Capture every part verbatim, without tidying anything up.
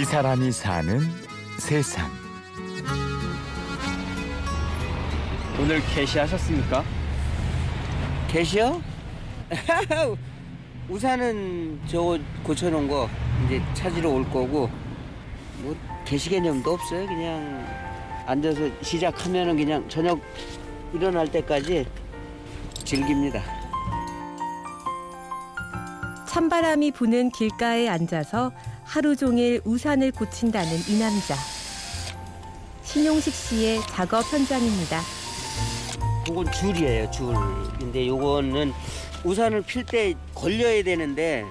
이 사람이 사는 세상. 오늘 개시하셨습니까? 개시요? 우산은 저거 고쳐놓은 거 이제 찾으러 올 거고, 뭐 개시 개념도 없어요. 그냥 앉아서 시작하면은 그냥 저녁 일어날 때까지 즐깁니다. 찬바람이 부는 길가에 앉아서 하루 종일 우산을 고친다는 이 남자. 신용식 씨의 작업 현장입니다. 이건 줄이에요, 줄. 근데 요거는 우산을 필 때 걸려야 되는데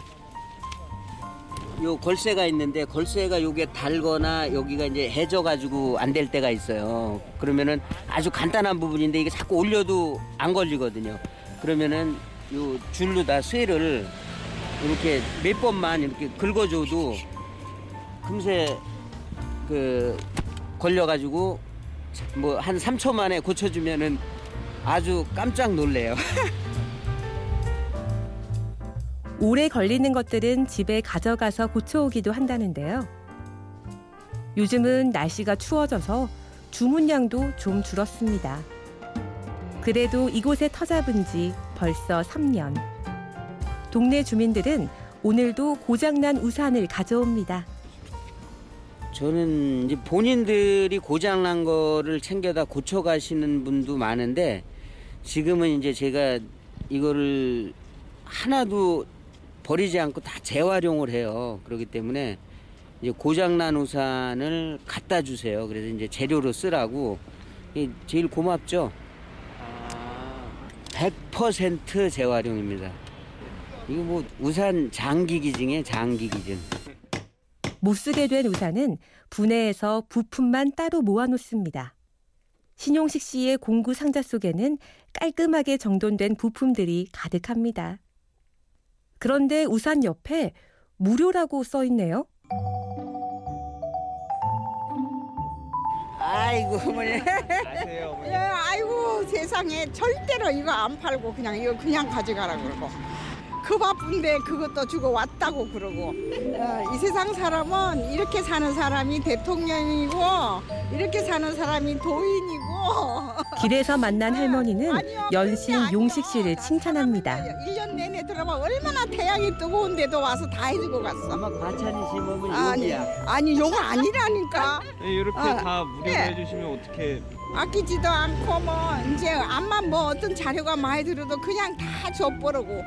요 걸쇠가 있는데 걸쇠가 요게 달거나 여기가 이제 해져가지고 안 될 때가 있어요. 그러면은 아주 간단한 부분인데 이게 자꾸 올려도 안 걸리거든요. 그러면은 요 줄로 다 쇠를 이렇게 몇 번만 이렇게 긁어줘도 금세 그 걸려가지고 뭐 한 삼 초 만에 고쳐주면은 아주 깜짝 놀래요. 오래 걸리는 것들은 집에 가져가서 고쳐오기도 한다는데요. 요즘은 날씨가 추워져서 주문량도 좀 줄었습니다. 그래도 이곳에 터잡은 지 벌써 삼 년. 동네 주민들은 오늘도 고장난 우산을 가져옵니다. 저는 이제 본인들이 고장난 거를 챙겨다 고쳐가시는 분도 많은데, 지금은 이제 제가 이거를 하나도 버리지 않고 다 재활용을 해요. 그렇기 때문에 이제 고장난 우산을 갖다 주세요. 그래서 이제 재료로 쓰라고. 이게 제일 고맙죠. 백 퍼센트 재활용입니다. 이거 뭐 우산 장기기증이에요, 장기기증. 못 쓰게 된 우산은 분해해서 부품만 따로 모아놓습니다. 신용식 씨의 공구 상자 속에는 깔끔하게 정돈된 부품들이 가득합니다. 그런데 우산 옆에 무료라고 써 있네요. 아이고 어머니. 아세요, 어머니. 야, 아이고 세상에 절대로 이거 안 팔고 그냥 이거 그냥 가져가라 그러고. 그 바쁜데 그것도 주고 왔다고 그러고. 어, 이 세상 사람은 이렇게 사는 사람이 대통령이고 이렇게 사는 사람이 도인이고. 길에서 만난 할머니는 아니요, 연신 아니요. 용식 씨를 칭찬합니다. 일 년 내내 들어봐 얼마나 태양이 뜨거운데도 와서 다 해주고 갔어. 아마 과찬이시면 아니, 아니 요거 아니라니까. 네, 이렇게 어, 다 무료로 네. 해주시면 어떻게. 아끼지도 않고 뭐 이제 암만 뭐 어떤 자료가 많이 들어도 그냥 다 줘버리고.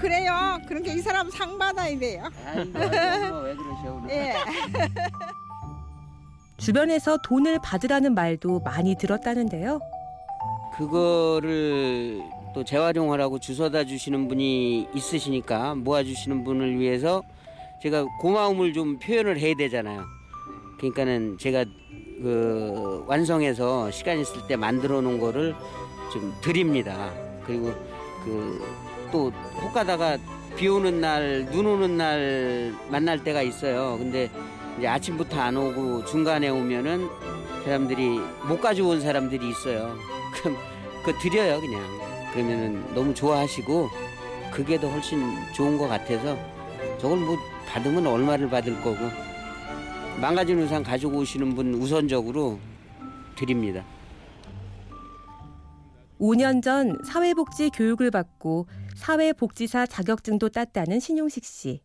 그래요. 그러니까 이 사람 상 받아야 돼요. 아니, 뭐, 뭐, 왜 그러셔, 오늘. 예. 주변에서 돈을 받으라는 말도 많이 들었다는데요. 그거를 또 재활용하라고 주워다 주시는 분이 있으시니까 모아주시는 분을 위해서 제가 고마움을 좀 표현을 해야 되잖아요. 그러니까는 제가 그 완성해서 시간 있을 때 만들어 놓은 거를 좀 드립니다. 그리고 그 또 혹 가다가 비 오는 날, 눈 오는 날 만날 때가 있어요. 근데 이제 아침부터 안 오고 중간에 오면은 사람들이 못 가져온 사람들이 있어요. 그럼 그거 드려요, 그냥. 그러면은 너무 좋아하시고 그게 더 훨씬 좋은 것 같아서 저걸 뭐 받으면 얼마를 받을 거고 망가진 우산 가지고 오시는 분 우선적으로 드립니다. 오 년 전 사회복지 교육을 받고 사회복지사 자격증도 땄다는 신용식 씨.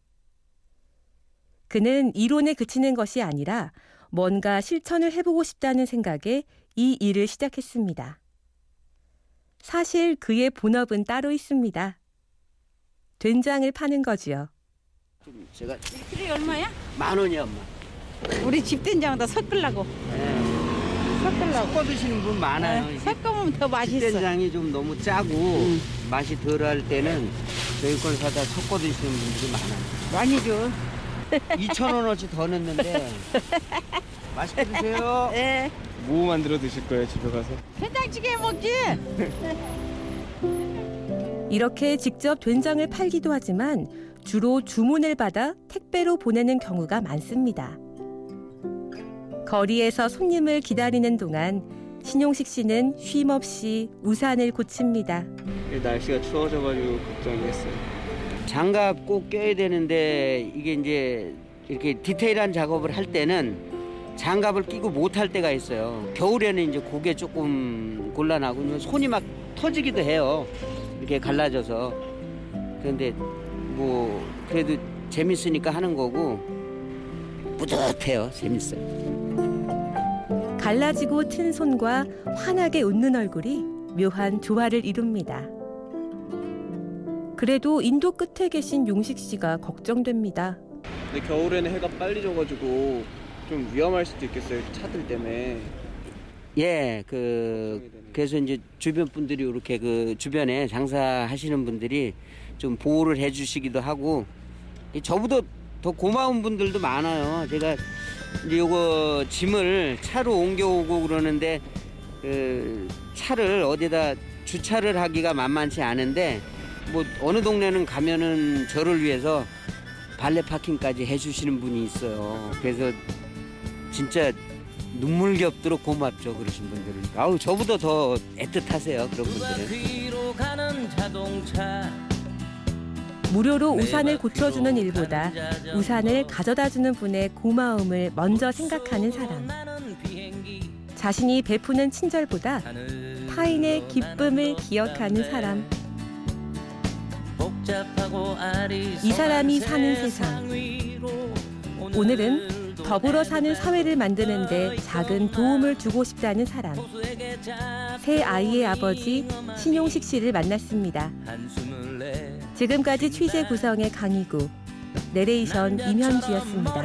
그는 이론에 그치는 것이 아니라 뭔가 실천을 해보고 싶다는 생각에 이 일을 시작했습니다. 사실 그의 본업은 따로 있습니다. 된장을 파는 거지요. 제가 그게 얼마야? 만 원이야, 엄마. 우리 집 된장도 섞으려고. 네. 섞어 드시는 분 많아요. 네, 섞으면 더 맛있어. 된장이 좀 너무 짜고 음. 맛이 덜할 때는 저희 걸 사다 섞어 드시는 분들이 많아요. 많이 줘. 이천 원어치 더 넣는데 맛있게 드세요. 네. 뭐 만들어 드실 거예요, 집에 가서? 된장찌개 먹지. 이렇게 직접 된장을 팔기도 하지만 주로 주문을 받아 택배로 보내는 경우가 많습니다. 거리에서 손님을 기다리는 동안 신용식 씨는 쉼없이 우산을 고칩니다. 날씨가 추워져가지고 걱정이 됐어요. 장갑 꼭 껴야 되는데 이게 이제 이렇게 디테일한 작업을 할 때는 장갑을 끼고 못할 때가 있어요. 겨울에는 이제 그게 조금 곤란하고 손이 막 터지기도 해요. 이렇게 갈라져서. 그런데 뭐 그래도 재밌으니까 하는 거고 뿌듯해요. 재밌어요. 갈라지고 튼 손과 환하게 웃는 얼굴이 묘한 조화를 이룹니다. 그래도 인도 끝에 계신 용식 씨가 걱정됩니다. 근데 겨울에는 해가 빨리 져가지고 좀 위험할 수도 있겠어요. 차들 때문에. 예, 그 그래서 이제 주변 분들이 이렇게 그 주변에 장사하시는 분들이 좀 보호를 해주시기도 하고 저보다 더 고마운 분들도 많아요. 제가 이제 요거 짐을 차로 옮겨오고 그러는데 그 차를 어디다 주차를 하기가 만만치 않은데 뭐 어느 동네는 가면은 저를 위해서 발레 파킹까지 해주시는 분이 있어요. 그래서 진짜 눈물겹도록 고맙죠. 그러신 분들은 아우 저보다 더 애틋하세요. 그런 분들은. 무료로 우산을 고쳐주는 일보다 우산을 가져다주는 분의 고마움을 먼저 생각하는 사람. 자신이 베푸는 친절보다 타인의 기쁨을 기억하는 사람. 이 사람이 사는 세상. 오늘은 더불어 사는 사회를 만드는 데 작은 도움을 주고 싶다는 사람. 세 아이의 아버지 신용식 씨를 만났습니다. 지금까지 취재 구성의 강희구, 내레이션 임현주였습니다.